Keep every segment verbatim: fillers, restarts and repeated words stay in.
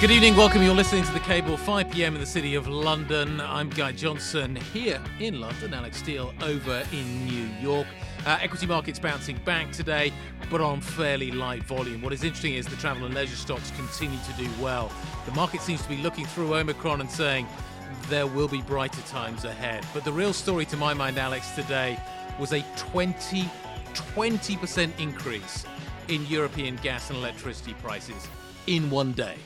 Good evening, welcome. You're listening to The Cable, five p.m. in the city of London. I'm Guy Johnson here in London, Alix Steel over in New York. Uh, equity markets bouncing back today, but on fairly light volume. What is interesting is the travel and leisure stocks continue to do well. The market seems to be looking through Omicron and saying there will be brighter times ahead. But the real story, to my mind, Alix, today was a twenty, twenty percent increase in European gas and electricity prices in one day.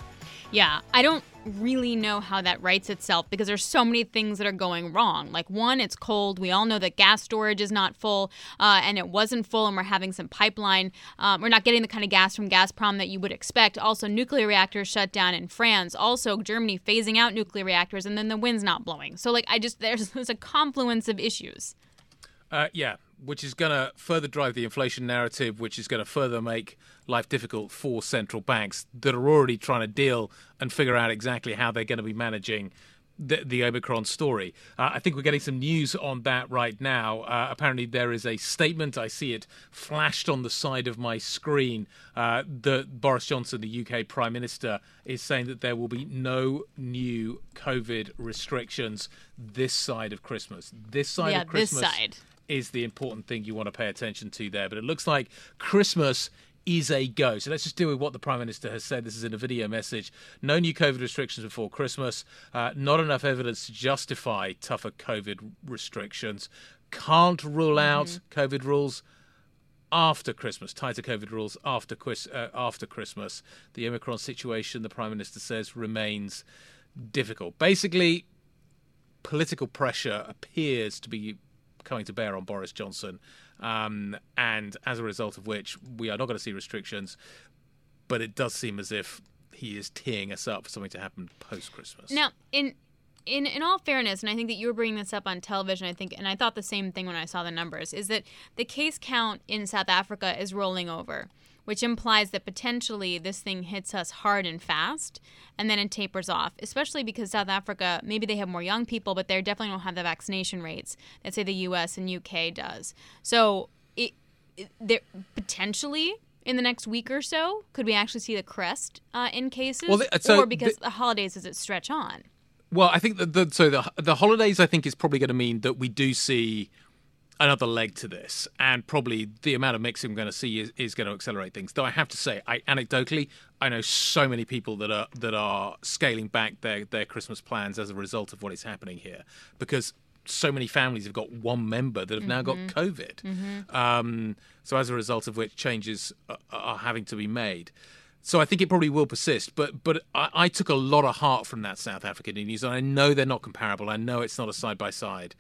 Yeah, I don't really know how that rights itself because there's so many things that are going wrong. Like, one, it's cold. We all know that gas storage is not full, uh, and it wasn't full, and we're having some pipeline. Um, we're not getting the kind of gas from Gazprom that you would expect. Also, nuclear reactors shut down in France. Also, Germany phasing out nuclear reactors, and then the wind's not blowing. So, like, I just, there's, there's a confluence of issues. Uh, yeah, which is going to further drive the inflation narrative, which is going to further make life difficult for central banks that are already trying to deal and figure out exactly how they're going to be managing the, the Omicron story. Uh, I think we're getting some news on that right now. Uh, apparently there is a statement, I see it flashed on the side of my screen, uh, that Boris Johnson, the U K Prime Minister, is saying that there will be no new COVID restrictions this side of Christmas. This side yeah, of Christmas. This side is the important thing you want to pay attention to there. But it looks like Christmas is a go. So let's just deal with what the Prime Minister has said. This is in a video message. No new COVID restrictions before Christmas. Uh, not enough evidence to justify tougher COVID restrictions. Can't rule out mm-hmm. COVID rules after Christmas. Tighter COVID rules after, uh, after Christmas. The Omicron situation, the Prime Minister says, remains difficult. Basically, political pressure appears to be coming to bear on Boris Johnson, um, and as a result of which we are not going to see restrictions, but it does seem as if he is teeing us up for something to happen post-Christmas. Now, in In in all fairness, and I think that you were bringing this up on television, I think, and I thought the same thing when I saw the numbers, is that the case count in South Africa is rolling over, which implies that potentially this thing hits us hard and fast, and then it tapers off, especially because South Africa, maybe they have more young people, but they definitely don't have the vaccination rates that, say, the U S and U K does. So it, it there potentially, in the next week or so, could we actually see the crest uh, in cases? Well, the, so or because the, the holidays, does it stretch on? Well, I think that the, so the the holidays, I think, is probably going to mean that we do see another leg to this, and probably the amount of mixing we're going to see is, is going to accelerate things. Though I have to say, I anecdotally, I know so many people that are that are scaling back their, their Christmas plans as a result of what is happening here, because so many families have got one member that have mm-hmm. now got COVID. Mm-hmm. Um, so as a result of which, changes are, are having to be made. So I think it probably will persist, but but I, I took a lot of heart from that South African news, and I know they're not comparable. I know it's not a side by side,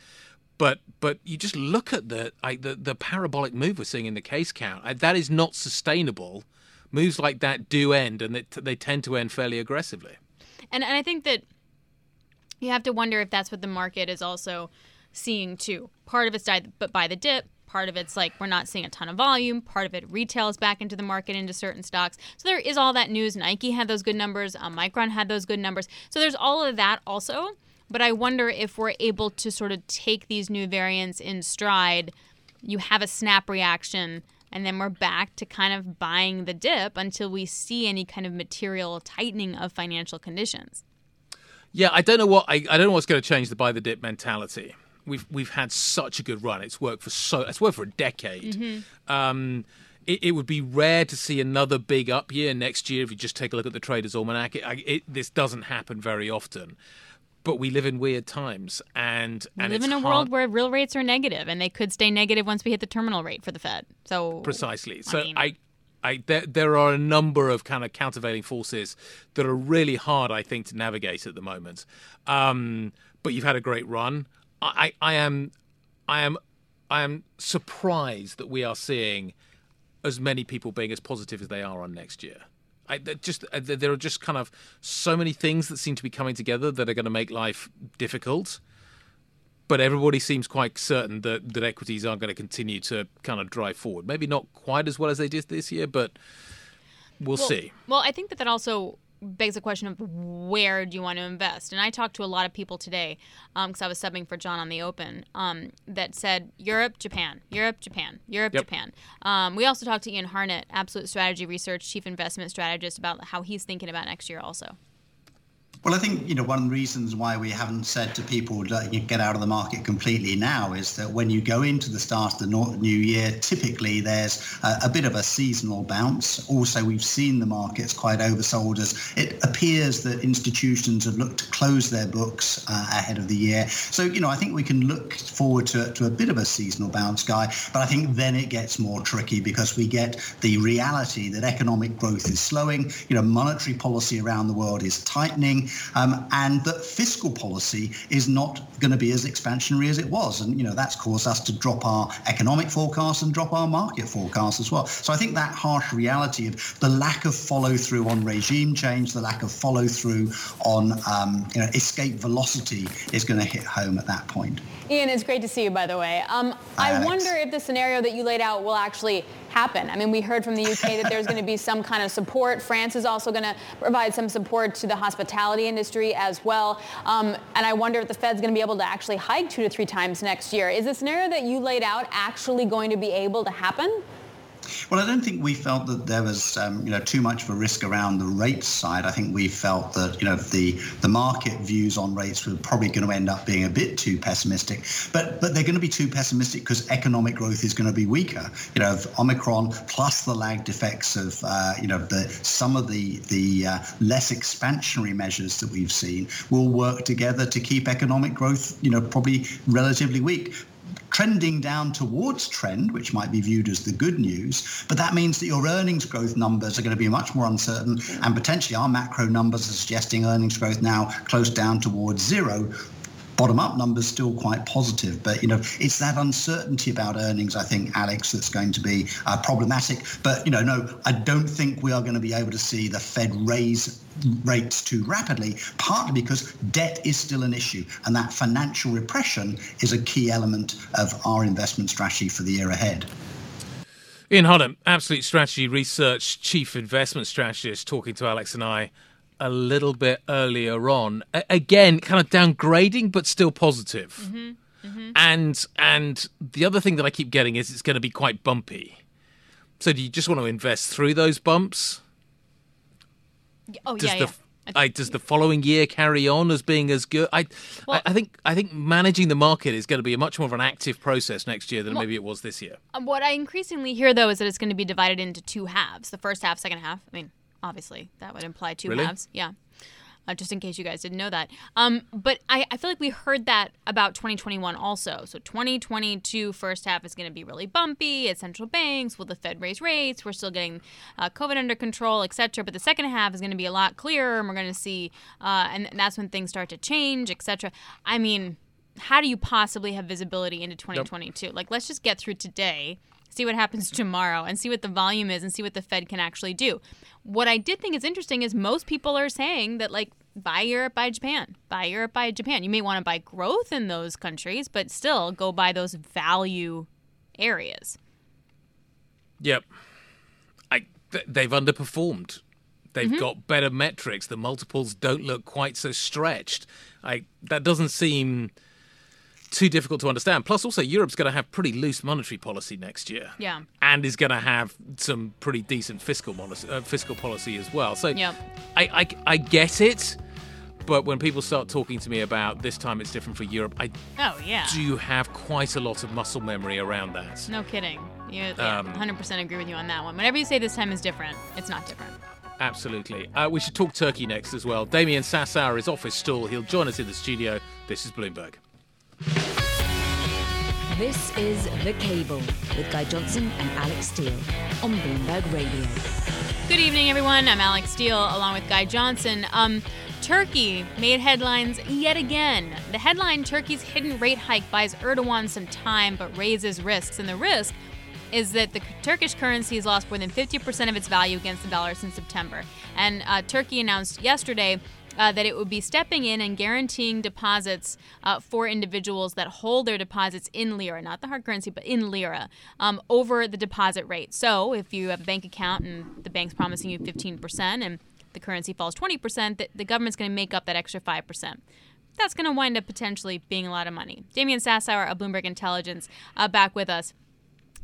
but but you just look at the I, the, the parabolic move we're seeing in the case count. I, that is not sustainable. Moves like that do end, and they, they tend to end fairly aggressively. And and I think that you have to wonder if that's what the market is also seeing too. Part of it's died, but by the dip. Part of it's like we're not seeing a ton of volume. Part of it retails back into the market, into certain stocks. So there is all that news. Nike had those good numbers. Uh, Micron had those good numbers. So there's all of that also. But I wonder if we're able to sort of take these new variants in stride. You have a snap reaction, and then we're back to kind of buying the dip until we see any kind of material tightening of financial conditions. Yeah, I don't know what I, I don't know what's going to change the buy the dip mentality. We've we've had such a good run. It's worked for so it's worked for a decade. Mm-hmm. Um, it, it would be rare to see another big up year next year if you just take a look at the Trader's Almanac. It, it, this doesn't happen very often, but we live in weird times, and and we live it's in a hard... world where real rates are negative, and they could stay negative once we hit the terminal rate for the Fed. So precisely. So I mean... I. I, there, there are a number of kind of countervailing forces that are really hard, I think, to navigate at the moment. Um, but you've had a great run. I, I am, I am, I am surprised that we are seeing as many people being as positive as they are on next year. I just there are just kind of so many things that seem to be coming together that are going to make life difficult. But everybody seems quite certain that, that equities are going to continue to kind of drive forward. Maybe not quite as well as they did this year, but we'll, well see. Well, I think that that also begs a question of where do you want to invest? And I talked to a lot of people today because um, I was subbing for John on the Open um, that said Europe, Japan, Europe, Japan, Europe, yep. Japan. Um, we also talked to Ian Harnett, Absolute Strategy Research Chief Investment Strategist, about how he's thinking about next year also. Well, I think, you know, one of the reasons why we haven't said to people that you get out of the market completely now is that when you go into the start of the new year, typically there's a, a bit of a seasonal bounce. Also, we've seen the markets quite oversold as it appears that institutions have looked to close their books uh, ahead of the year. So, you know, I think we can look forward to, to a bit of a seasonal bounce, Guy. But I think then it gets more tricky because we get the reality that economic growth is slowing. You know, monetary policy around the world is tightening. Um, and that fiscal policy is not going to be as expansionary as it was. And, you know, that's caused us to drop our economic forecast and drop our market forecast as well. So I think that harsh reality of the lack of follow-through on regime change, the lack of follow-through on um, you know, escape velocity is going to hit home at that point. Ian, it's great to see you, by the way. Um, I wonder if the scenario that you laid out will actually happen. I mean, we heard from the U K that there's going to be some kind of support. France is also going to provide some support to the hospitality industry as well. Um, and I wonder if the Fed's going to be able to actually hike two to three times next year. Is the scenario that you laid out actually going to be able to happen? Well, I don't think we felt that there was, um, you know, too much of a risk around the rates side. I think we felt that, you know, the, the market views on rates were probably going to end up being a bit too pessimistic. But but they're going to be too pessimistic because economic growth is going to be weaker. You know, Omicron plus the lagged effects of, uh, you know, the some of the, the uh, less expansionary measures that we've seen will work together to keep economic growth, you know, probably relatively weak. Trending down towards trend, which might be viewed as the good news, but that means that your earnings growth numbers are going to be much more uncertain, and potentially our macro numbers are suggesting earnings growth now close down towards zero. Bottom-up numbers still quite positive, but you know it's that uncertainty about earnings, I think, Alex, that's going to be uh, problematic. But you know, no, I don't think we are going to be able to see the Fed raise rates too rapidly, partly because debt is still an issue, and that financial repression is a key element of our investment strategy for the year ahead. Ian Harnett, Absolute Strategy Research Chief Investment Strategist, talking to Alex and I a little bit earlier on. Again, kind of downgrading, but still positive. Mm-hmm, mm-hmm. And and the other thing that I keep getting is it's going to be quite bumpy. So do you just want to invest through those bumps? Oh, does yeah, the, yeah. I think, I, does the following year carry on as being as good? I, well, I I think I think managing the market is going to be a much more of an active process next year than well, maybe it was this year. What I increasingly hear, though, is that it's going to be divided into two halves. The first half, second half. I mean, obviously, that would imply two really? halves. Yeah. Uh, just in case you guys didn't know that. Um, but I, I feel like we heard that about twenty twenty-one also. So twenty twenty-two first half is going to be really bumpy at central banks. Will the Fed raise rates? We're still getting uh, COVID under control, et cetera. But the second half is going to be a lot clearer, and we're going to see uh, – and that's when things start to change, et cetera. I mean, how do you possibly have visibility into twenty twenty-two? Nope. Like, let's just get through today, see what happens tomorrow, and see what the volume is, and see what the Fed can actually do. What I did think is interesting is most people are saying that, like, buy Europe, buy Japan, buy Europe, buy Japan. You may want to buy growth in those countries, but still go buy those value areas. Yep. I, th- they've underperformed. They've mm-hmm. got better metrics. The multiples don't look quite so stretched. I, that doesn't seem too difficult to understand. Plus, also, Europe's going to have pretty loose monetary policy next year. Yeah. And is going to have some pretty decent fiscal policy, uh, fiscal policy as well. So yep. I, I, I get it. But when people start talking to me about this time it's different for Europe, I oh, yeah. do have quite a lot of muscle memory around that. No kidding. You, yeah, um, one hundred percent agree with you on that one. Whenever you say this time is different, it's not different. Absolutely. Uh, we should talk Turkey next as well. Damian Sassower is off his stool. He'll join us in the studio. This is Bloomberg. This is The Cable with Guy Johnson and Alix Steel on Bloomberg Radio. Good evening, everyone. I'm Alix Steel along with Guy Johnson. Um, Turkey made headlines yet again. The headline, Turkey's hidden rate hike buys Erdogan some time but raises risks. And the risk is that the Turkish currency has lost more than fifty percent of its value against the dollar since September. And uh, Turkey announced yesterday uh, that it would be stepping in and guaranteeing deposits uh, for individuals that hold their deposits in lira, not the hard currency, but in lira, um, over the deposit rate. So if you have a bank account and the bank's promising you fifteen percent and the currency falls twenty percent, the, the government's going to make up that extra five percent. That's going to wind up potentially being a lot of money. Damian Sassower of Bloomberg Intelligence uh, back with us.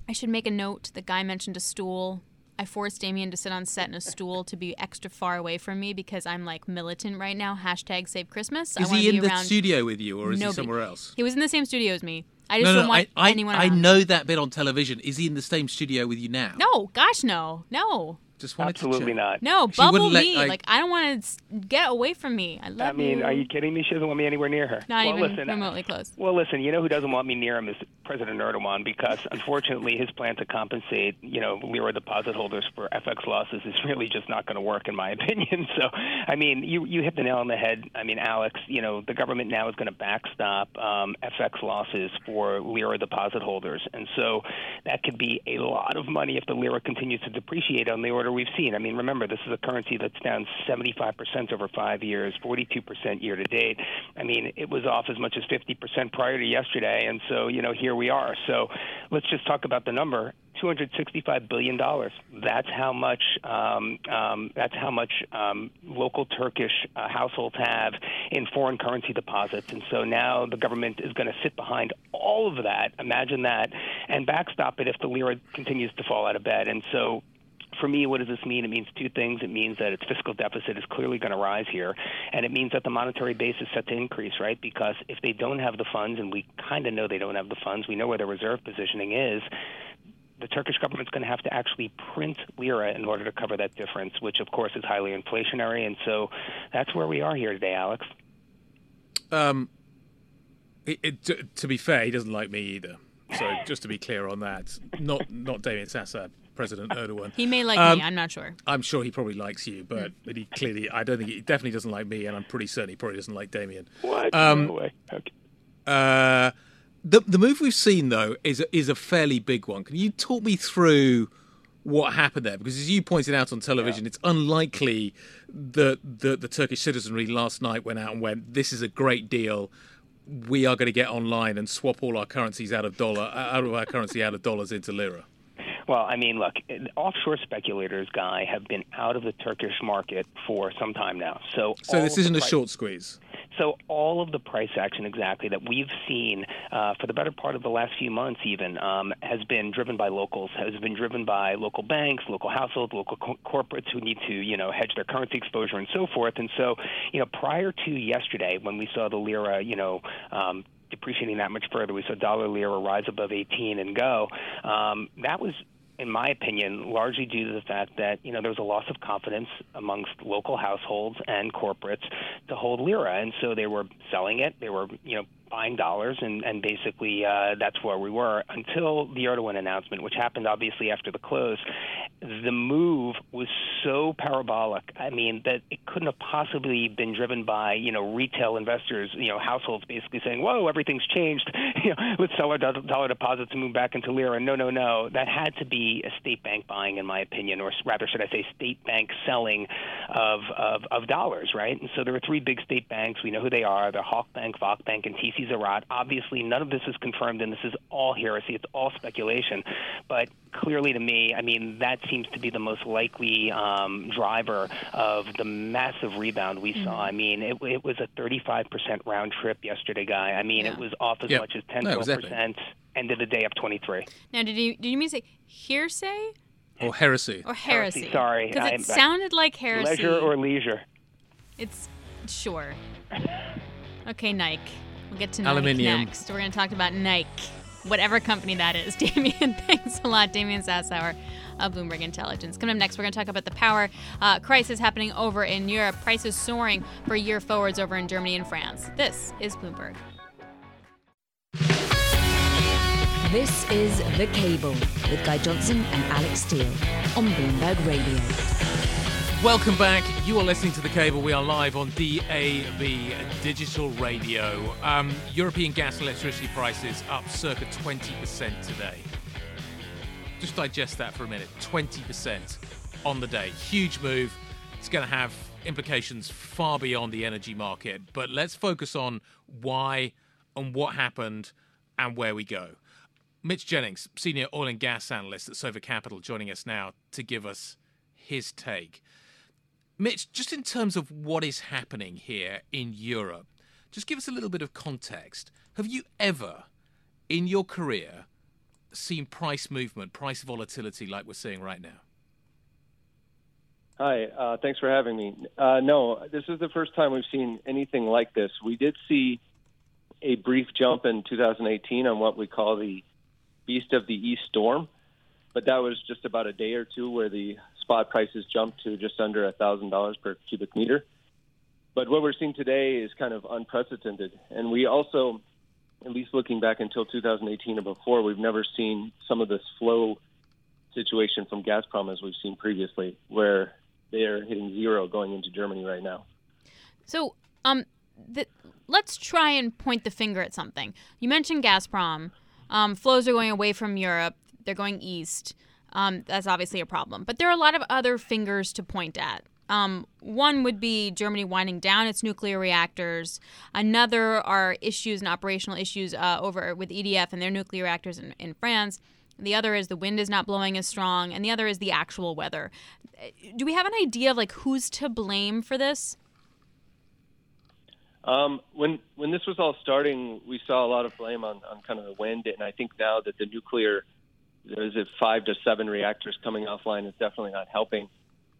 I should make a note that Guy mentioned a stool. I forced Damian to sit on set in a stool to be extra far away from me because I'm like militant right now. Hashtag save Christmas. Is I he in the studio with you or is nobody. He somewhere else? He was in the same studio as me. I just no, don't no, want I, anyone I, else. I know that bit on television. Is he in the same studio with you now? No. Gosh, no. No. Just Absolutely not. No, she bubble me. Let, I, like, I don't want to get away from me. I love I mean, you. Are you kidding me? She doesn't want me anywhere near her. Not well, even listen, remotely close. Well, listen, you know who doesn't want me near him is President Erdogan, because unfortunately his plan to compensate, you know, lira deposit holders for F X losses is really just not going to work, in my opinion. So, I mean, you, you hit the nail on the head. I mean, Alex, you know, the government now is going to backstop um, F X losses for lira deposit holders. And so that could be a lot of money if the lira continues to depreciate on the order we've seen. I mean, remember, this is a currency that's down seventy-five percent over five years, forty-two percent year to date. I mean, it was off as much as fifty percent prior to yesterday. And so, you know, here we are. So let's just talk about the number. two hundred sixty-five billion dollars. That's how much um, um, that's how much um, local Turkish uh, households have in foreign currency deposits. And so now the government is going to sit behind all of that, imagine that, and backstop it if the lira continues to fall out of bed. And so for me, what does this mean? It means two things. It means that its fiscal deficit is clearly going to rise here, and it means that the monetary base is set to increase, right? Because if they don't have the funds, and we kind of know they don't have the funds, we know where their reserve positioning is, the Turkish government's going to have to actually print lira in order to cover that difference, which, of course, is highly inflationary. And so that's where we are here today, Alex. Um, it, it, to, to be fair, he doesn't like me either. So just to be clear on that, not not Damian Sassower. President Erdogan. He may like um, me, I'm not sure. I'm sure he probably likes you, but, but he clearly, I don't think, he definitely doesn't like me, and I'm pretty certain he probably doesn't like Damian. What? Um, no way. Okay. Uh, the, the move we've seen, though, is, is a fairly big one. Can you talk me through what happened there? Because as you pointed out on television, yeah. It's unlikely that the, the Turkish citizenry last night went out and went, this is a great deal. We are going to get online and swap all our currencies out of dollar, out of our currency out of dollars into lira. Well, I mean, look, offshore speculators, Guy, have been out of the Turkish market for some time now. So, so this isn't a short squeeze. So all of the price action exactly that we've seen uh, for the better part of the last few months even um, has been driven by locals, has been driven by local banks, local households, local co- corporates who need to, you know, hedge their currency exposure and so forth. And so, you know, prior to yesterday when we saw the lira, you know, um, depreciating that much further, we saw dollar lira rise above eighteen and go. Um, that was, in my opinion, largely due to the fact that, you know, there was a loss of confidence amongst local households and corporates to hold lira. And so they were selling it. They were, you know, buying dollars, and, and basically uh, that's where we were until the Erdogan announcement, which happened obviously after the close. The move was so parabolic, I mean, that it couldn't have possibly been driven by, you know, retail investors, you know, households basically saying, whoa, everything's changed, you know, let's sell our dollar deposits and move back into lira. No, no, no. That had to be a state bank buying, in my opinion, or rather should I say state bank selling of, of, of dollars, right? And so there were three big state banks. We know who they are. They're Halk Bank, Vak Bank, and T C. Obviously, none of this is confirmed, and this is all heresy. It's all speculation. But clearly to me, I mean, that seems to be the most likely um, driver of the massive rebound we mm-hmm. saw. I mean, it, it was a thirty-five percent round trip yesterday, Guy. I mean, yeah. It was off as yep. much as ten, no, twelve percent, exactly. Ended the day up twenty-three. Now, did you, did you mean to say hearsay? Or heresy. Or heresy. heresy sorry. Because it I'm, sounded like heresy. Leisure or leisure. It's sure. Okay, Nike. We'll get to Nike next. We're going to talk about Nike, whatever company that is. Damian, thanks a lot. Damian Sassower of Bloomberg Intelligence. Coming up next, we're going to talk about the power uh, crisis happening over in Europe. Prices soaring for year forwards over in Germany and France. This is Bloomberg. This is The Cable with Guy Johnson and Alix Steel on Bloomberg Radio. Welcome back. You are listening to The Cable. We are live on D A B, digital radio. Um, European gas and electricity prices up circa twenty percent today. Just digest that for a minute. twenty percent on the day. Huge move. It's going to have implications far beyond the energy market. But let's focus on why and what happened and where we go. Mitch Jennings, senior oil and gas analyst at Sova Capital, joining us now to give us his take. Mitch, just in terms of what is happening here in Europe, just give us a little bit of context. Have you ever, in your career, seen price movement, price volatility like we're seeing right now? Hi, uh, thanks for having me. Uh, no, this is the first time we've seen anything like this. We did see a brief jump in two thousand eighteen on what we call the Beast of the East storm, but that was just about a day or two where the spot prices jumped to just under one thousand dollars per cubic meter. But what we're seeing today is kind of unprecedented. And we also, at least looking back until two thousand eighteen or before, we've never seen some of this flow situation from Gazprom as we've seen previously, where they're hitting zero going into Germany right now. So um, the, let's try and point the finger at something. You mentioned Gazprom. Um, flows are going away from Europe. They're going east. Um, that's obviously a problem. But there are a lot of other fingers to point at. Um, one would be Germany winding down its nuclear reactors. Another are issues and operational issues uh, over with E D F and their nuclear reactors in, in France. The other is the wind is not blowing as strong. And the other is the actual weather. Do we have an idea of like who's to blame for this? Um, when when this was all starting, we saw a lot of blame on, on kind of the wind. And I think now that the nuclear, there's five to seven reactors coming offline, is definitely not helping.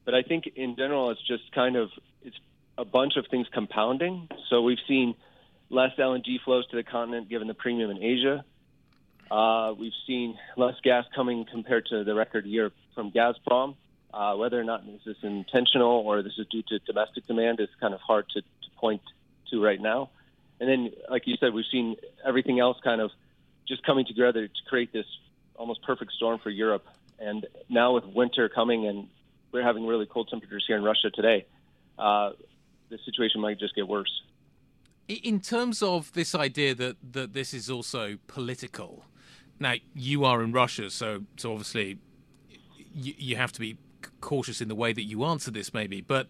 But I think in general, it's just kind of it's a bunch of things compounding. So we've seen less L N G flows to the continent given the premium in Asia. Uh, we've seen less gas coming compared to the record year from Gazprom. Uh, whether or not this is intentional or this is due to domestic demand is kind of hard to, to point to right now. And then, like you said, we've seen everything else kind of just coming together to create this almost perfect storm for Europe. And now with winter coming and we're having really cold temperatures here in Russia today, uh, the situation might just get worse. In terms of this idea that, that this is also political, now you are in Russia, so so obviously you, you have to be cautious in the way that you answer this maybe, but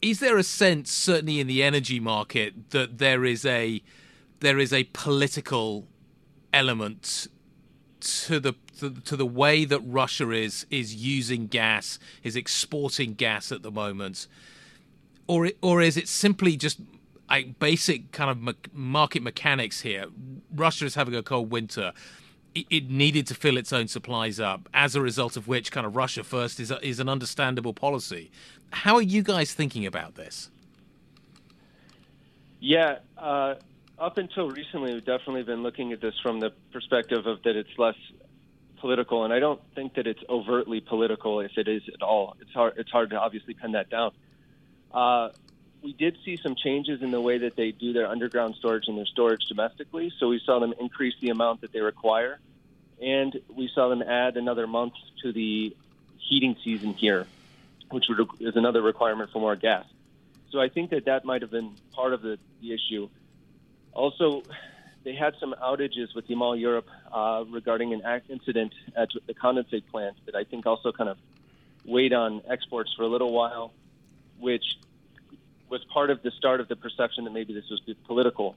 is there a sense, certainly in the energy market, that there is a there is a political element to the to the way that Russia is is using gas, is exporting gas at the moment, or or is it simply just like basic kind of me- market mechanics here? Russia is having a cold winter; it, it needed to fill its own supplies up, as a result of which, kind of Russia first is a, is an understandable policy. How are you guys thinking about this? Yeah. Uh, up until recently, we've definitely been looking at this from the perspective of that it's less political, and I don't think that it's overtly political, if it is at all. It's hard, it's hard to obviously pin that down. Uh, we did see some changes in the way that they do their underground storage and their storage domestically, so we saw them increase the amount that they require, and we saw them add another month to the heating season here, which is another requirement for more gas. So I think that that might have been part of the, the issue. Also, they had some outages with Yamal Europe uh, regarding an incident at the condensate plant that I think also kind of weighed on exports for a little while, which was part of the start of the perception that maybe this was political.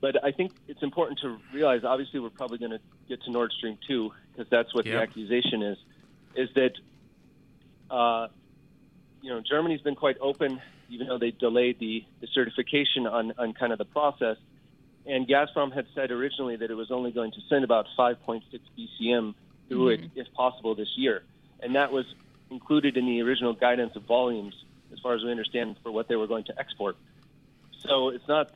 But I think it's important to realize, obviously, we're probably going to get to Nord Stream two, because that's what yep. the accusation is, is that, uh, you know, Germany's been quite open, even though they delayed the, the certification on, on kind of the process. And Gazprom had said originally that it was only going to send about five point six B C M through mm-hmm. it, if possible, this year. And that was included in the original guidance of volumes, as far as we understand, for what they were going to export. So it's not,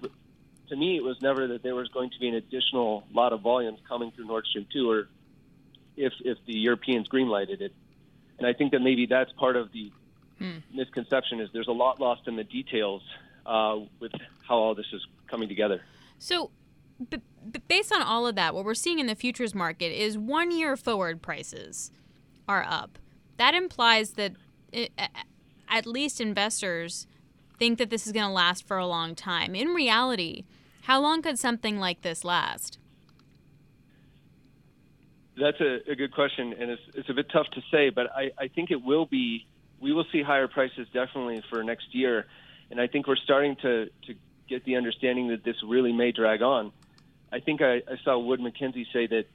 to me, it was never that there was going to be an additional lot of volumes coming through Nord Stream two, or if, if the Europeans greenlighted it. And I think that maybe that's part of the mm. misconception, is there's a lot lost in the details uh, with how all this is coming together. So b- b- based on all of that, what we're seeing in the futures market is one year forward prices are up. That implies that it, at least investors think that this is going to last for a long time. In reality, how long could something like this last? That's a, a good question, and it's, it's a bit tough to say, but I, I think it will be we will see higher prices definitely for next year. And I think we're starting to, to get the understanding that this really may drag on. I think I, I saw Wood Mackenzie say that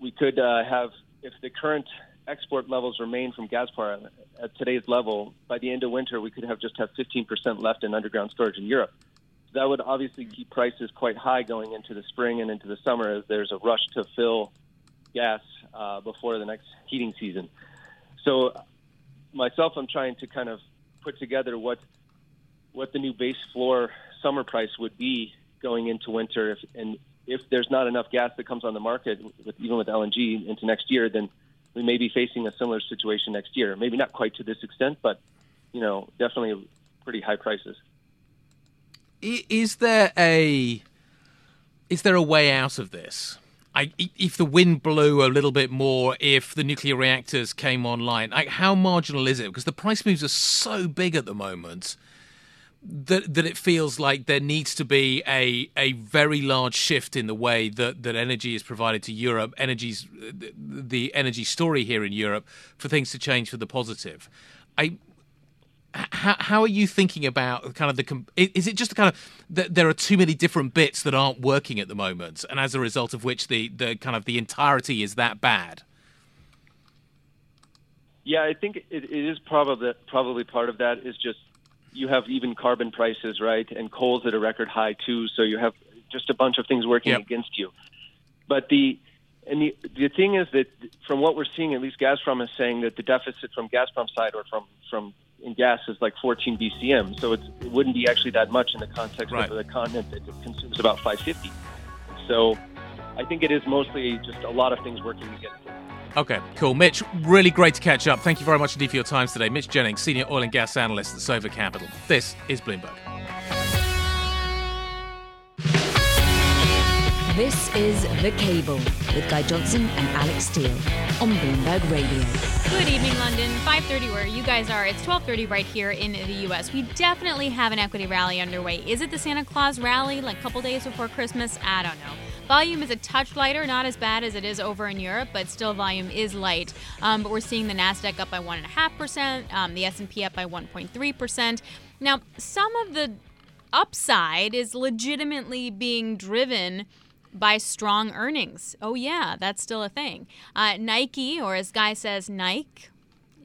we could uh, have, if the current export levels remain from Gazprom at today's level, by the end of winter, we could have just have fifteen percent left in underground storage in Europe. That would obviously keep prices quite high going into the spring and into the summer as there's a rush to fill gas uh, before the next heating season. So myself, I'm trying to kind of put together what what the new base floor summer price would be going into winter. If, and if there's not enough gas that comes on the market, with, even with L N G into next year, then we may be facing a similar situation next year. Maybe not quite to this extent, but, you know, definitely pretty high prices. Is there a is there a way out of this? I, if the wind blew a little bit more, if the nuclear reactors came online, like how marginal is it? Because the price moves are so big at the moment that that it feels like there needs to be a a very large shift in the way that, that energy is provided to Europe, energy's the, the energy story here in Europe, for things to change for the positive. I. How, how are you thinking about kind of the? Is it just kind of that there are too many different bits that aren't working at the moment, and as a result of which the, the kind of the entirety is that bad? Yeah, I think it, it is probably probably part of that is just you have even carbon prices, right, and coal's at a record high too, so you have just a bunch of things working yep. against you. But the and the the thing is that from what we're seeing, at least Gazprom is saying that the deficit from Gazprom's side or from from in gas is like fourteen B C M, so it's, it wouldn't be actually that much in the context right. of the continent that consumes about five fifty. So I think it is mostly just a lot of things working against it. Okay, cool. Mitch, really great to catch up. Thank you very much indeed for your time today. Mitch Jennings, Senior Oil and Gas Analyst at Sova Capital. This is Bloomberg. This is The Cable with Guy Johnson and Alix Steel on Bloomberg Radio. Good evening, London. five thirty where you guys are. It's twelve thirty right here in the U S. We definitely have an equity rally underway. Is it the Santa Claus rally, like a couple days before Christmas? I don't know. Volume is a touch lighter, not as bad as it is over in Europe, but still volume is light. Um, but we're seeing the Nasdaq up by one point five percent, um, the S and P up by one point three percent. Now, some of the upside is legitimately being driven by strong earnings. Oh, yeah, that's still a thing. Uh, Nike, or as Guy says, Nike.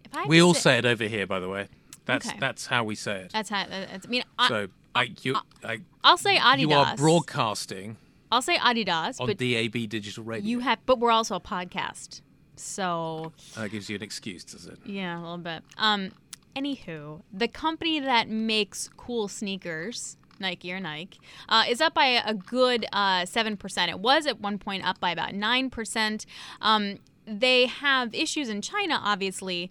If I we all say-, say it over here, by the way. That's okay. That's how we say it. That's how. That's, I mean, I, so I, you, I, I'll say Adidas. You are broadcasting. I'll say Adidas on but D A B digital radio. You have, but we're also a podcast, so that gives you an excuse, does it? Yeah, a little bit. Um, anywho, the company that makes cool sneakers, Nike or Nike, uh, is up by a good uh, seven percent. It was at one point up by about nine percent. Um, they have issues in China, obviously,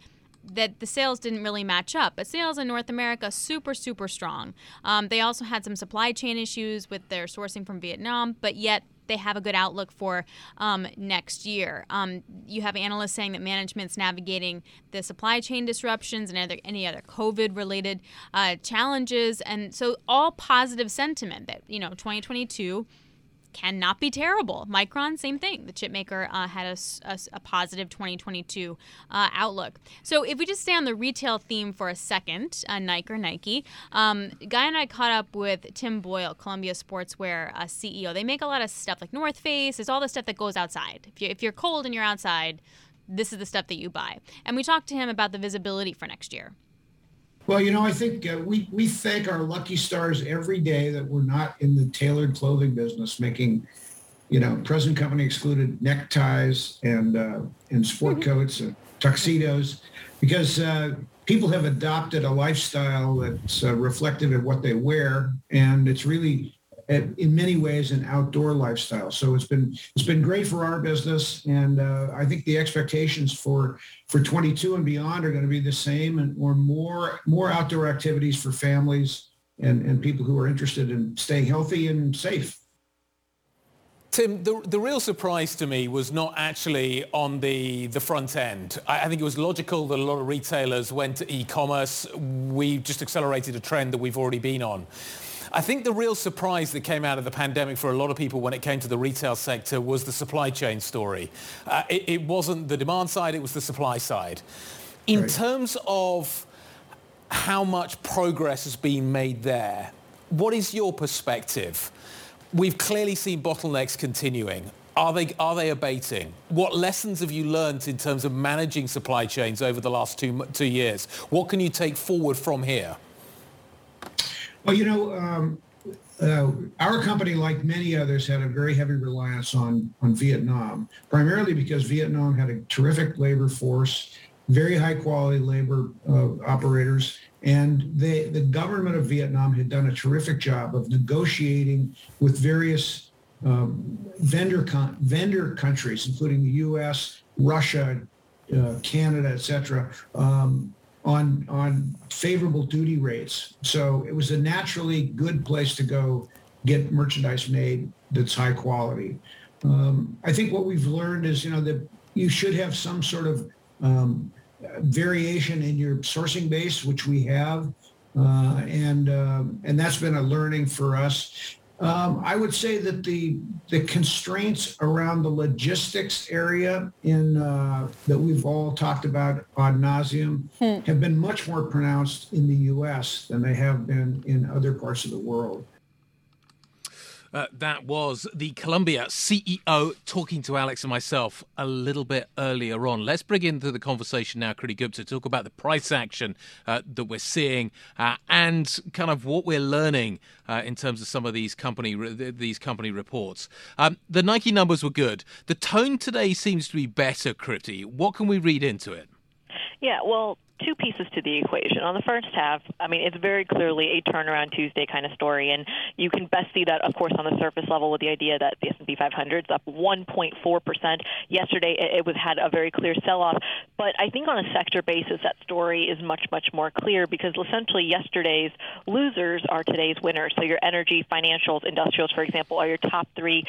that the sales didn't really match up. But sales in North America, super, super strong. Um, they also had some supply chain issues with their sourcing from Vietnam, but yet they have a good outlook for um, next year. Um, you have analysts saying that management's navigating the supply chain disruptions and other, any other COVID-related uh, challenges. And so all positive sentiment that, you know, twenty twenty-two cannot be terrible. Micron, same thing. The chipmaker uh, had a, a, a positive twenty twenty-two uh, outlook. So if we just stay on the retail theme for a second, uh, Nike or Nike, um, Guy and I caught up with Tim Boyle, Columbia Sportswear uh, C E O. They make a lot of stuff like North Face. It's all the stuff that goes outside. If, you, if you're cold and you're outside, this is the stuff that you buy. And we talked to him about the visibility for next year. Well, you know, I think uh, we, we thank our lucky stars every day that we're not in the tailored clothing business making, you know, present company excluded neckties and uh, and sport coats and tuxedos, because uh, people have adopted a lifestyle that's uh, reflective of what they wear. And it's really, in many ways, an outdoor lifestyle. So it's been it's been great for our business, and uh, I think the expectations for for twenty-two and beyond are going to be the same, and or more more outdoor activities for families and, and people who are interested in staying healthy and safe. Tim, the the real surprise to me was not actually on the, the front end. I, I think it was logical that a lot of retailers went to e-commerce. We just accelerated a trend that we've already been on. I think the real surprise that came out of the pandemic for a lot of people when it came to the retail sector was the supply chain story. Uh, it, it wasn't the demand side, it was the supply side. In terms of how much progress has been made there, what is your perspective? We've clearly seen bottlenecks continuing. Are they are they abating? What lessons have you learned in terms of managing supply chains over the last two two years? What can you take forward from here? Well, you know, um, uh, our company, like many others, had a very heavy reliance on on Vietnam, primarily because Vietnam had a terrific labor force, very high quality labor uh, operators. And they, the government of Vietnam had done a terrific job of negotiating with various Um, vendor con- vendor countries, including the U S, Russia, uh, Canada, et cetera, um, on, on favorable duty rates. So it was a naturally good place to go get merchandise made that's high quality. Um, I think what we've learned is, you know, that you should have some sort of um, variation in your sourcing base, which we have. Uh, and uh, and that's been a learning for us. Um, I would say that the the constraints around the logistics area in uh, that we've all talked about ad nauseum hmm. have been much more pronounced in the U S than they have been in other parts of the world. Uh, that was the Columbia C E O talking to Alex and myself a little bit earlier on. Let's bring into the conversation now Kriti Gupta to talk about the price action uh, that we're seeing uh, and kind of what we're learning uh, in terms of some of these company re- these company reports. Um, the Nike numbers were good. The tone today seems to be better, Kriti. What can we read into it? Yeah, well, two pieces to the equation. On the first half, I mean, it's very clearly a turnaround Tuesday kind of story, and you can best see that, of course, on the surface level with the idea that the S and P five hundred is up one point four percent. Yesterday, it was had a very clear sell-off, but I think on a sector basis, that story is much, much more clear because essentially yesterday's losers are today's winners. So your energy, financials, industrials, for example, are your top three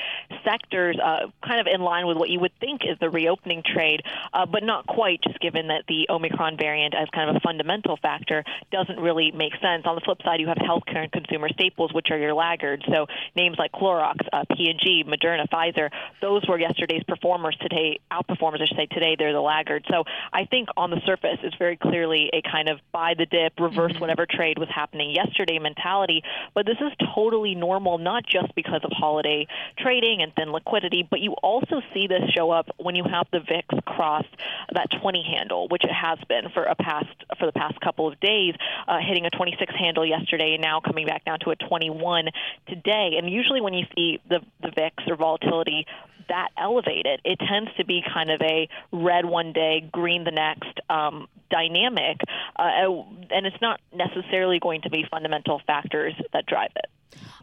sectors, uh, kind of in line with what you would think is the reopening trade, uh, but not quite, just given that the Omicron variant as kind of a fundamental factor doesn't really make sense. On the flip side, you have healthcare and consumer staples, which are your laggards. So names like Clorox, uh, P and G, Moderna, Pfizer, those were yesterday's performers. Today, outperformers, I should say, today they're the laggards. So I think on the surface, it's very clearly a kind of buy the dip, reverse whatever trade was happening yesterday mentality. But this is totally normal, not just because of holiday trading and thin liquidity, but you also see this show up when you have the V I X cross that twenty handle, which it has been for a past for the past couple of days, uh, hitting a twenty-six handle yesterday and now coming back down to a twenty-one today. And usually when you see the, the V I X or volatility that elevated, it tends to be kind of a red one day, green the next um, dynamic. Uh, and it's not necessarily going to be fundamental factors that drive it.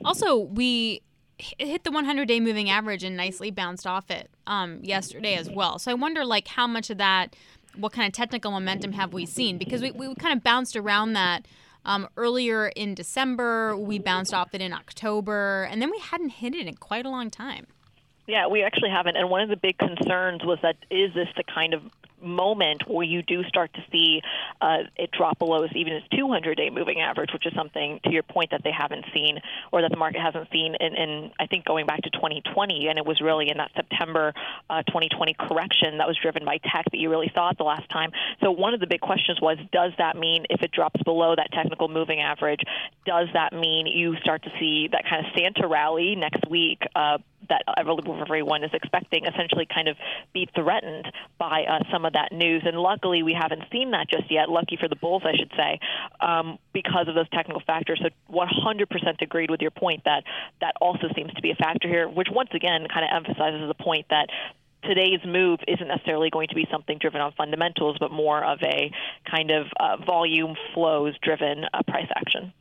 Also, we hit the one hundred day moving average and nicely bounced off it um, yesterday as well. So I wonder, like, how much of that... what kind of technical momentum have we seen? Because we, we kind of bounced around that um, earlier in December. We bounced off it in October. And then we hadn't hit it in quite a long time. Yeah, we actually haven't. And one of the big concerns was that is this the kind of moment where you do start to see uh, it drop below even its two hundred day moving average, which is something, to your point, that they haven't seen or that the market hasn't seen in, in I think, going back to twenty twenty. And it was really in that September uh, twenty twenty correction that was driven by tech that you really saw it the last time. So one of the big questions was, does that mean if it drops below that technical moving average, does that mean you start to see that kind of Santa rally next week uh, that everyone is expecting, essentially kind of be threatened by uh, some of that news? And luckily, we haven't seen that just yet. Lucky for the bulls, I should say, um, because of those technical factors. So one hundred percent agreed with your point that that also seems to be a factor here, which once again kind of emphasizes the point that today's move isn't necessarily going to be something driven on fundamentals, but more of a kind of uh, volume flows driven uh, price action.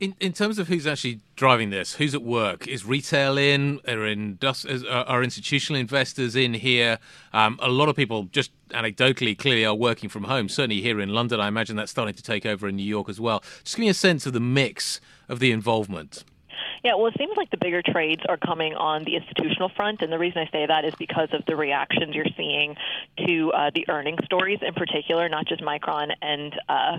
In in terms of who's actually driving this, who's at work? Is retail in? Are, industri- are institutional investors in here? Um, a lot of people, just anecdotally, clearly are working from home, certainly here in London. I imagine that's starting to take over in New York as well. Just give me a sense of the mix of the involvement. Yeah, well, it seems like the bigger trades are coming on the institutional front, and the reason I say that is because of the reactions you're seeing to uh, the earnings stories in particular, not just Micron and uh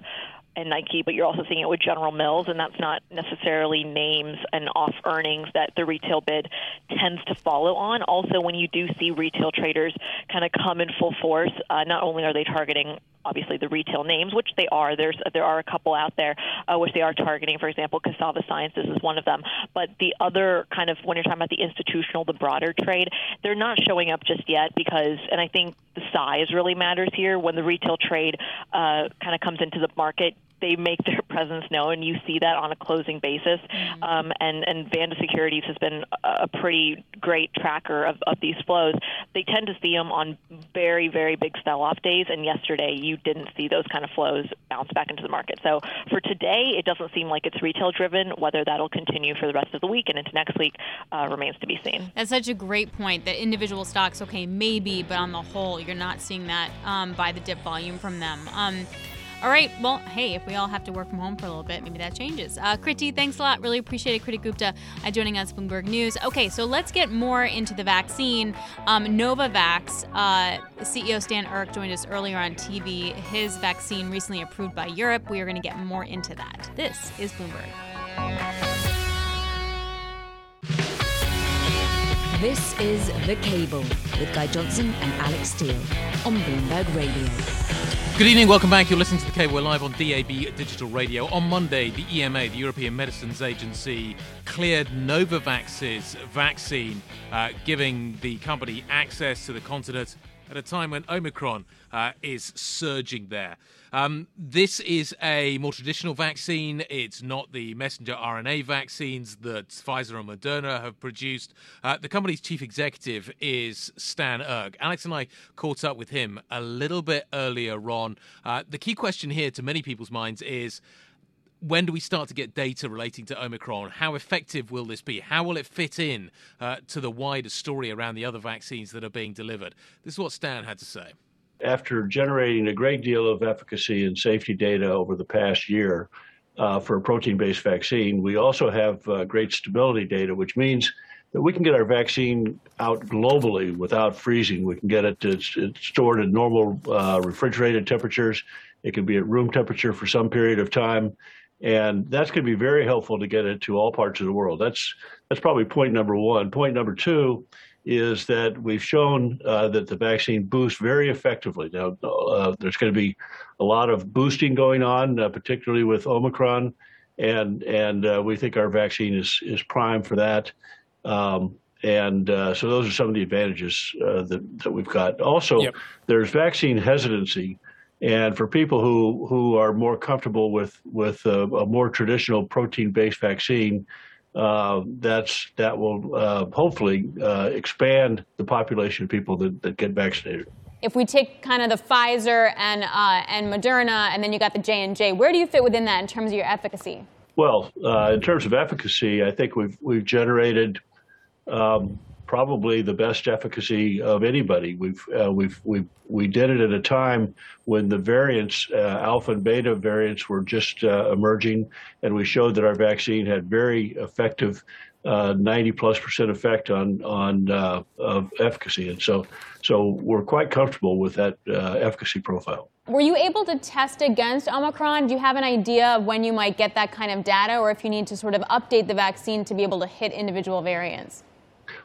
and Nike, but you're also seeing it with General Mills, and that's not necessarily names and off earnings that the retail bid tends to follow on. Also, when you do see retail traders kind of come in full force, uh, not only are they targeting obviously the retail names, which they are. There's there are a couple out there uh, which they are targeting. For example, Cassava Sciences is one of them. But the other kind of, when you're talking about the institutional, the broader trade, they're not showing up just yet because, and I think the size really matters here. When the retail trade uh, kind of comes into the market, they make their presence known. You see that on a closing basis. Mm-hmm. Um, and, and Vanda Securities has been a pretty great tracker of, of these flows. They tend to see them on very, very big sell-off days. And yesterday, you didn't see those kind of flows bounce back into the market. So for today, it doesn't seem like it's retail-driven. Whether that'll continue for the rest of the week and into next week uh, remains to be seen. That's such a great point, that individual stocks, okay, maybe, but on the whole, you're not seeing that um, by the dip volume from them. Um, All right. Well, hey, if we all have to work from home for a little bit, maybe that changes. Uh, Kriti, thanks a lot. Really appreciate it. Kriti Gupta uh, joining us, Bloomberg News. Okay, so let's get more into the vaccine. Um, Novavax, uh, C E O Stan Erck joined us earlier on T V. His vaccine recently approved by Europe. We are going to get more into that. This is Bloomberg. This is The Cable with Guy Johnson and Alix Steel on Bloomberg Radio. Good evening, welcome back. You're listening to The Cable. We're live on D A B Digital Radio. On Monday, the E M A, the European Medicines Agency, cleared Novavax's vaccine, uh, giving the company access to the continent at a time when Omicron uh, is surging there. Um, this is a more traditional vaccine. It's not the messenger R N A vaccines that Pfizer and Moderna have produced. Uh, the company's chief executive is Stan Erck. Alex and I caught up with him a little bit earlier on. Uh, the key question here to many people's minds is, when do we start to get data relating to Omicron? How effective will this be? How will it fit in uh, to the wider story around the other vaccines that are being delivered? This is what Stan had to say. After generating a great deal of efficacy and safety data over the past year uh, for a protein-based vaccine, we also have uh, great stability data, which means that we can get our vaccine out globally without freezing. We can get it it's, it's stored at normal uh, refrigerated temperatures. It can be at room temperature for some period of time. And that's going to be very helpful to get it to all parts of the world. That's that's probably point number one. Point number two is that we've shown uh, that the vaccine boosts very effectively. Now, uh, there's going to be a lot of boosting going on, uh, particularly with Omicron, and and uh, we think our vaccine is is primed for that. Um, and uh, so those are some of the advantages uh, that, that we've got. Also, yep. There's vaccine hesitancy. And for people who, who are more comfortable with with a, a more traditional protein-based vaccine, uh, that's that will uh, hopefully uh, expand the population of people that, that get vaccinated. If we take kind of the Pfizer and uh, and Moderna, and then you got the J and J, where do you fit within that in terms of your efficacy? Well, uh, in terms of efficacy, I think we've we've generated. Um, Probably the best efficacy of anybody. We've uh, we've we we did it at a time when the variants, uh, alpha and beta variants, were just uh, emerging, and we showed that our vaccine had very effective, ninety plus percent effect on on uh, of efficacy, and so so we're quite comfortable with that uh, efficacy profile. Were you able to test against Omicron? Do you have an idea of when you might get that kind of data, or if you need to sort of update the vaccine to be able to hit individual variants?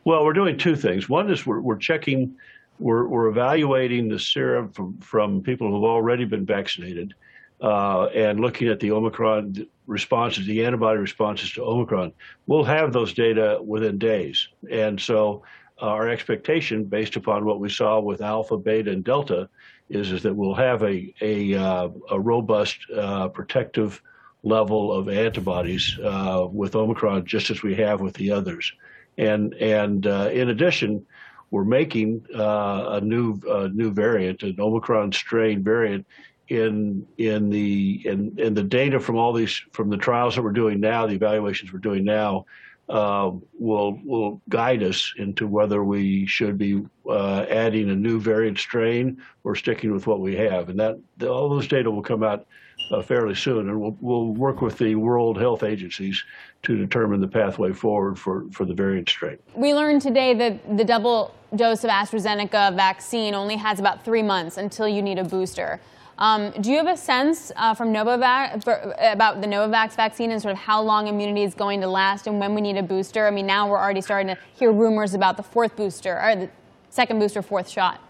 Well, we're doing two things. One is we're, we're checking, we're, we're evaluating the serum from, from people who have already been vaccinated uh, and looking at the Omicron responses, the antibody responses to Omicron. We'll have those data within days. And so our expectation, based upon what we saw with Alpha, Beta, and Delta, is, is that we'll have a, a, uh, a robust uh, protective level of antibodies uh, with Omicron, just as we have with the others. And and uh, in addition, we're making uh, a new uh, new variant, an Omicron strain variant, in in the in, in the data from all these from the trials that we're doing now, the evaluations we're doing now, uh, will will guide us into whether we should be uh, adding a new variant strain or sticking with what we have. And that all those data will come out Uh, fairly soon, and we'll, we'll work with the World Health Agencies to determine the pathway forward for, for the variant strain. We learned today that the double dose of AstraZeneca vaccine only has about three months until you need a booster. Um, do you have a sense uh, from Novavax for, about the Novavax vaccine and sort of how long immunity is going to last and when we need a booster? I mean, now we're already starting to hear rumors about the fourth booster or the second booster, fourth shot.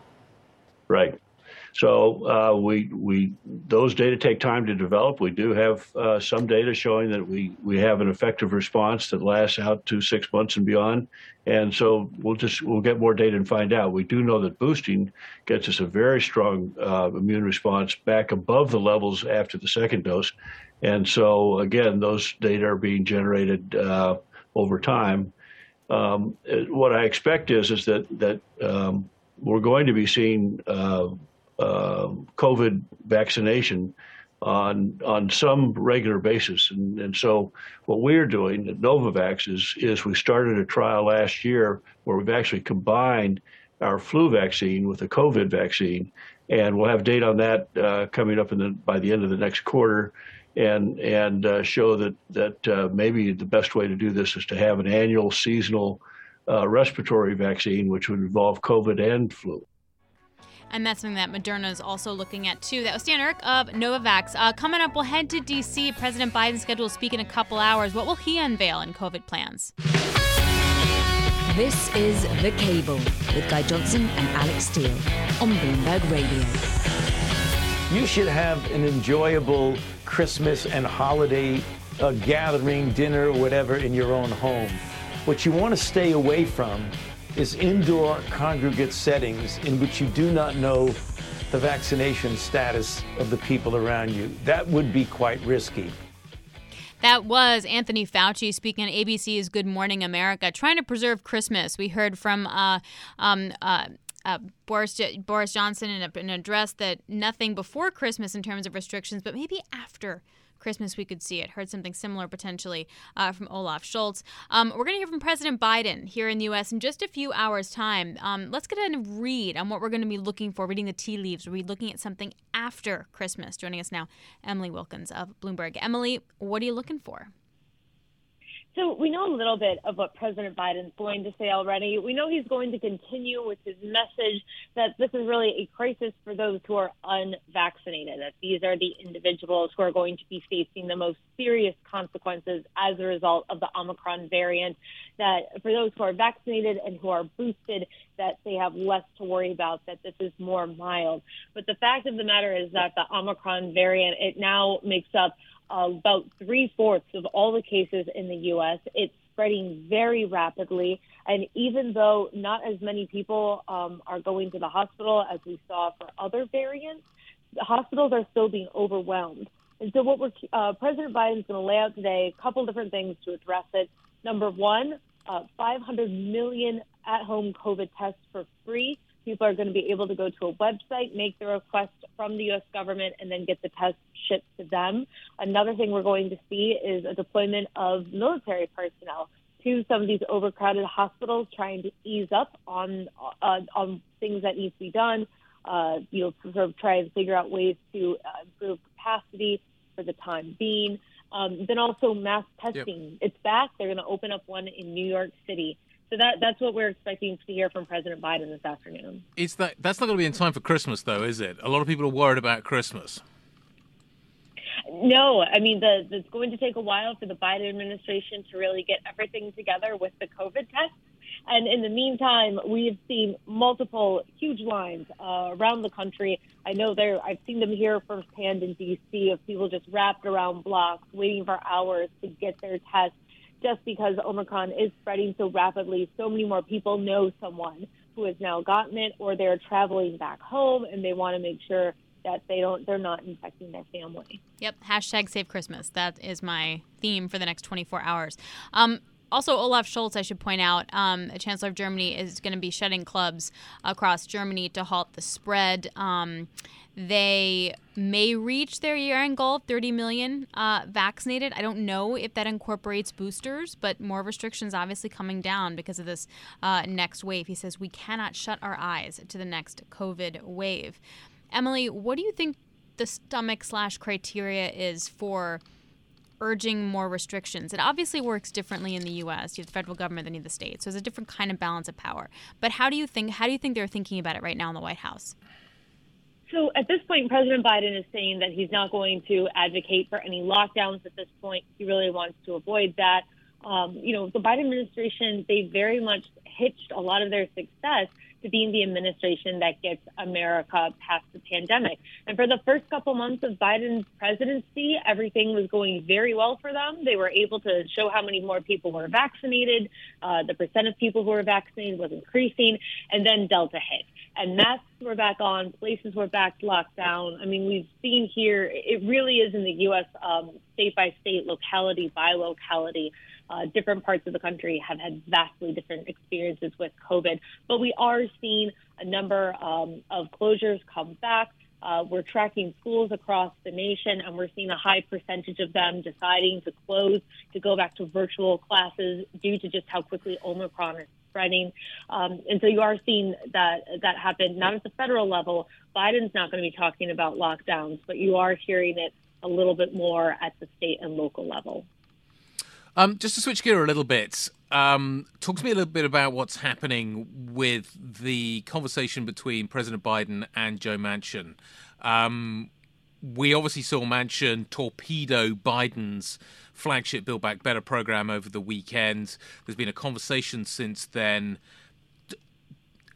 Right. So uh, we we those data take time to develop. We do have uh, some data showing that we, we have an effective response that lasts out to six months and beyond. And so we'll just we'll get more data and find out. We do know that boosting gets us a very strong uh, immune response back above the levels after the second dose. And so again, those data are being generated uh, over time. Um, what I expect is is that that um, we're going to be seeing. Uh, Uh, COVID vaccination on on some regular basis. And, and so what we're doing at Novavax is, is we started a trial last year where we've actually combined our flu vaccine with a COVID vaccine. And we'll have data on that uh, coming up in the, by the end of the next quarter and and uh, show that, that uh, maybe the best way to do this is to have an annual seasonal uh, respiratory vaccine, which would involve COVID and flu. And that's something that Moderna is also looking at, too. That was Stan Erck of Novavax. Uh, coming up, we'll head to D C President Biden's scheduled to speak in a couple hours. What will he unveil in COVID plans? This is The Cable with Guy Johnson and Alix Steel on Bloomberg Radio. You should have an enjoyable Christmas and holiday uh, gathering, dinner, whatever, in your own home. What you want to stay away from is indoor congregate settings in which you do not know the vaccination status of the people around you. That would be quite risky. That was Anthony Fauci speaking on A B C's Good Morning America, trying to preserve Christmas. We heard from uh, um, uh, uh, Boris, Boris Johnson in, a, in an address that nothing before Christmas in terms of restrictions, but maybe after Christmas we could see it. Heard something similar potentially uh, from Olaf Scholz. Um, we're going to hear from President Biden here in the U S in just a few hours' time. Um, let's get a read on what we're going to be looking for, reading the tea leaves. We'll be looking at something after Christmas. Joining us now, Emily Wilkins of Bloomberg. Emily, what are you looking for? So we know a little bit of what President Biden's going to say already. We know he's going to continue with his message that this is really a crisis for those who are unvaccinated, that these are the individuals who are going to be facing the most serious consequences as a result of the Omicron variant, that for those who are vaccinated and who are boosted, that they have less to worry about, that this is more mild. But the fact of the matter is that the Omicron variant, it now makes up Uh, about three-fourths of all the cases in the U S. It's spreading very rapidly. And even though not as many people um, are going to the hospital as we saw for other variants, the hospitals are still being overwhelmed. And so what we're uh, President Biden's going to lay out today, a couple different things to address it. Number one, uh, five hundred million at-home COVID tests for free. People are going to be able to go to a website, make the request from the U S government, and then get the test shipped to them. Another thing we're going to see is a deployment of military personnel to some of these overcrowded hospitals, trying to ease up on uh, on things that need to be done. Uh, you know, sort of try and figure out ways to uh, improve capacity for the time being. Um, then also mass testing. Yep. It's back. They're going to open up one in New York City. So that, that's what we're expecting to hear from President Biden this afternoon. It's that, that's not going to be in time for Christmas, though, is it? A lot of people are worried about Christmas. No, I mean, the, it's going to take a while for the Biden administration to really get everything together with the COVID tests. And in the meantime, we've seen multiple huge lines uh, around the country. I know there, I've seen them here firsthand in D C of people just wrapped around blocks, waiting for hours to get their tests. Just because Omicron is spreading so rapidly, so many more people know someone who has now gotten it, or they're traveling back home and they want to make sure that they don't, they're not infecting their family. Yep. Hashtag Save Christmas. That is my theme for the next twenty-four hours. Um, Also, Olaf Scholz, I should point out, um, Chancellor of Germany, is going to be shutting clubs across Germany to halt the spread. Um, they may reach their year-end goal of thirty million uh, vaccinated. I don't know if that incorporates boosters, but more restrictions obviously coming down because of this uh, next wave. He says we cannot shut our eyes to the next COVID wave. Emily, what do you think the stomach slash criteria is for urging more restrictions? It obviously works differently in the U S. You have the federal government than you have the states. So it's a different kind of balance of power. But how do you think how do you think they're thinking about it right now in the White House? So at this point, President Biden is saying that he's not going to advocate for any lockdowns at this point. He really wants to avoid that. Um, you know, the Biden administration, they very much hitched a lot of their success to being the administration that gets America past the pandemic. And for the first couple months of Biden's presidency, everything was going very well for them. They were able to show how many more people were vaccinated. Uh, the percent of people who were vaccinated was increasing. And then Delta hit. And masks were back on. Places were back locked down. I mean, we've seen here, it really is in the U S um, state by state, locality by locality. Uh, different parts of the country have had vastly different experiences with COVID. But we are seeing a number um, of closures come back. Uh, we're tracking schools across the nation, and we're seeing a high percentage of them deciding to close, to go back to virtual classes due to just how quickly Omicron is spreading. Um, and so you are seeing that that happen, not at the federal level. Biden's not going to be talking about lockdowns, but you are hearing it a little bit more at the state and local level. Um, just to switch gear a little bit, um, talk to me a little bit about what's happening with the conversation between President Biden and Joe Manchin. Um, we obviously saw Manchin torpedo Biden's flagship Build Back Better program over the weekend. There's been a conversation since then.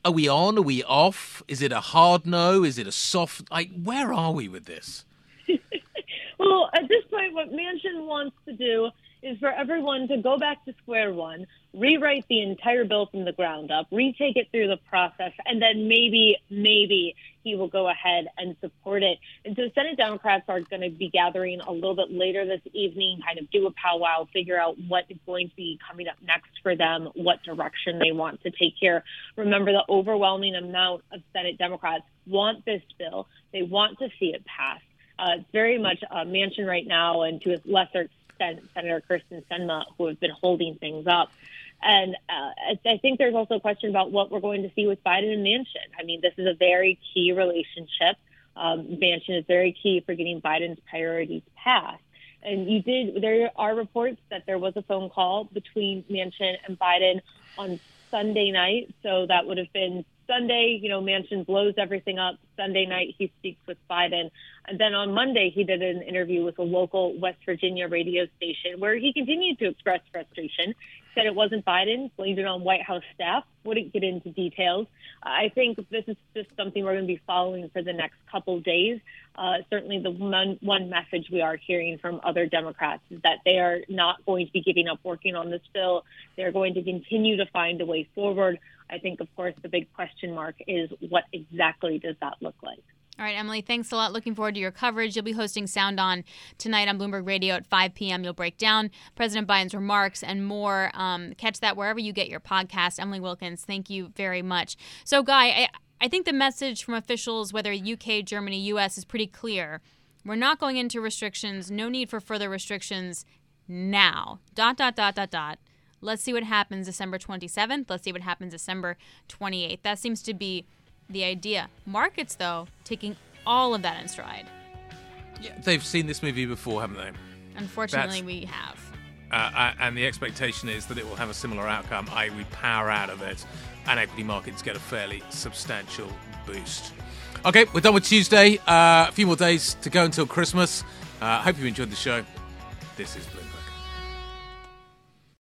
Are we on? Are we off? Is it a hard no? Is it a soft? Like, where are we with this? Well, at this point, what Manchin wants to do is for everyone to go back to square one, rewrite the entire bill from the ground up, retake it through the process, and then maybe, maybe he will go ahead and support it. And so Senate Democrats are going to be gathering a little bit later this evening, kind of do a powwow, figure out what is going to be coming up next for them, what direction they want to take here. Remember, the overwhelming amount of Senate Democrats want this bill. They want to see it passed. Uh, it's very much uh, Manchin right now, and to a lesser extent, Senator Kirsten Sinema, who have been holding things up. And uh, I think there's also a question about what we're going to see with Biden and Manchin. I mean, this is a very key relationship. Um, Manchin is very key for getting Biden's priorities passed. And you did. There are reports that there was a phone call between Manchin and Biden on Sunday night. So that would have been Sunday, you know, Manchin blows everything up. Sunday night, he speaks with Biden. And then on Monday, he did an interview with a local West Virginia radio station where he continued to express frustration, said it wasn't Biden, blamed it on White House staff, wouldn't get into details. I think this is just something we're going to be following for the next couple days. Uh, certainly the one, one message we are hearing from other Democrats is that they are not going to be giving up working on this bill. They're going to continue to find a way forward. I think, of course, the big question mark is what exactly does that look like? All right, Emily, thanks a lot. Looking forward to your coverage. You'll be hosting Sound On tonight on Bloomberg Radio at five p.m. You'll break down President Biden's remarks and more. Um, catch that wherever you get your podcast. Emily Wilkins, thank you very much. So, Guy, I, I think the message from officials, whether U K, Germany, U S, is pretty clear. We're not going into restrictions. No need for further restrictions now. Dot, dot, dot, dot, dot. Let's see what happens December twenty-seventh. Let's see what happens December twenty-eighth. That seems to be the idea. Markets, though, taking all of that in stride. Yeah, they've seen this movie before, haven't they? Unfortunately, That's, we have. Uh, and the expectation is that it will have a similar outcome, that is we power out of it, and equity markets get a fairly substantial boost. Okay, we're done with Tuesday. Uh, a few more days to go until Christmas. I uh, hope you enjoyed the show. This is Blue.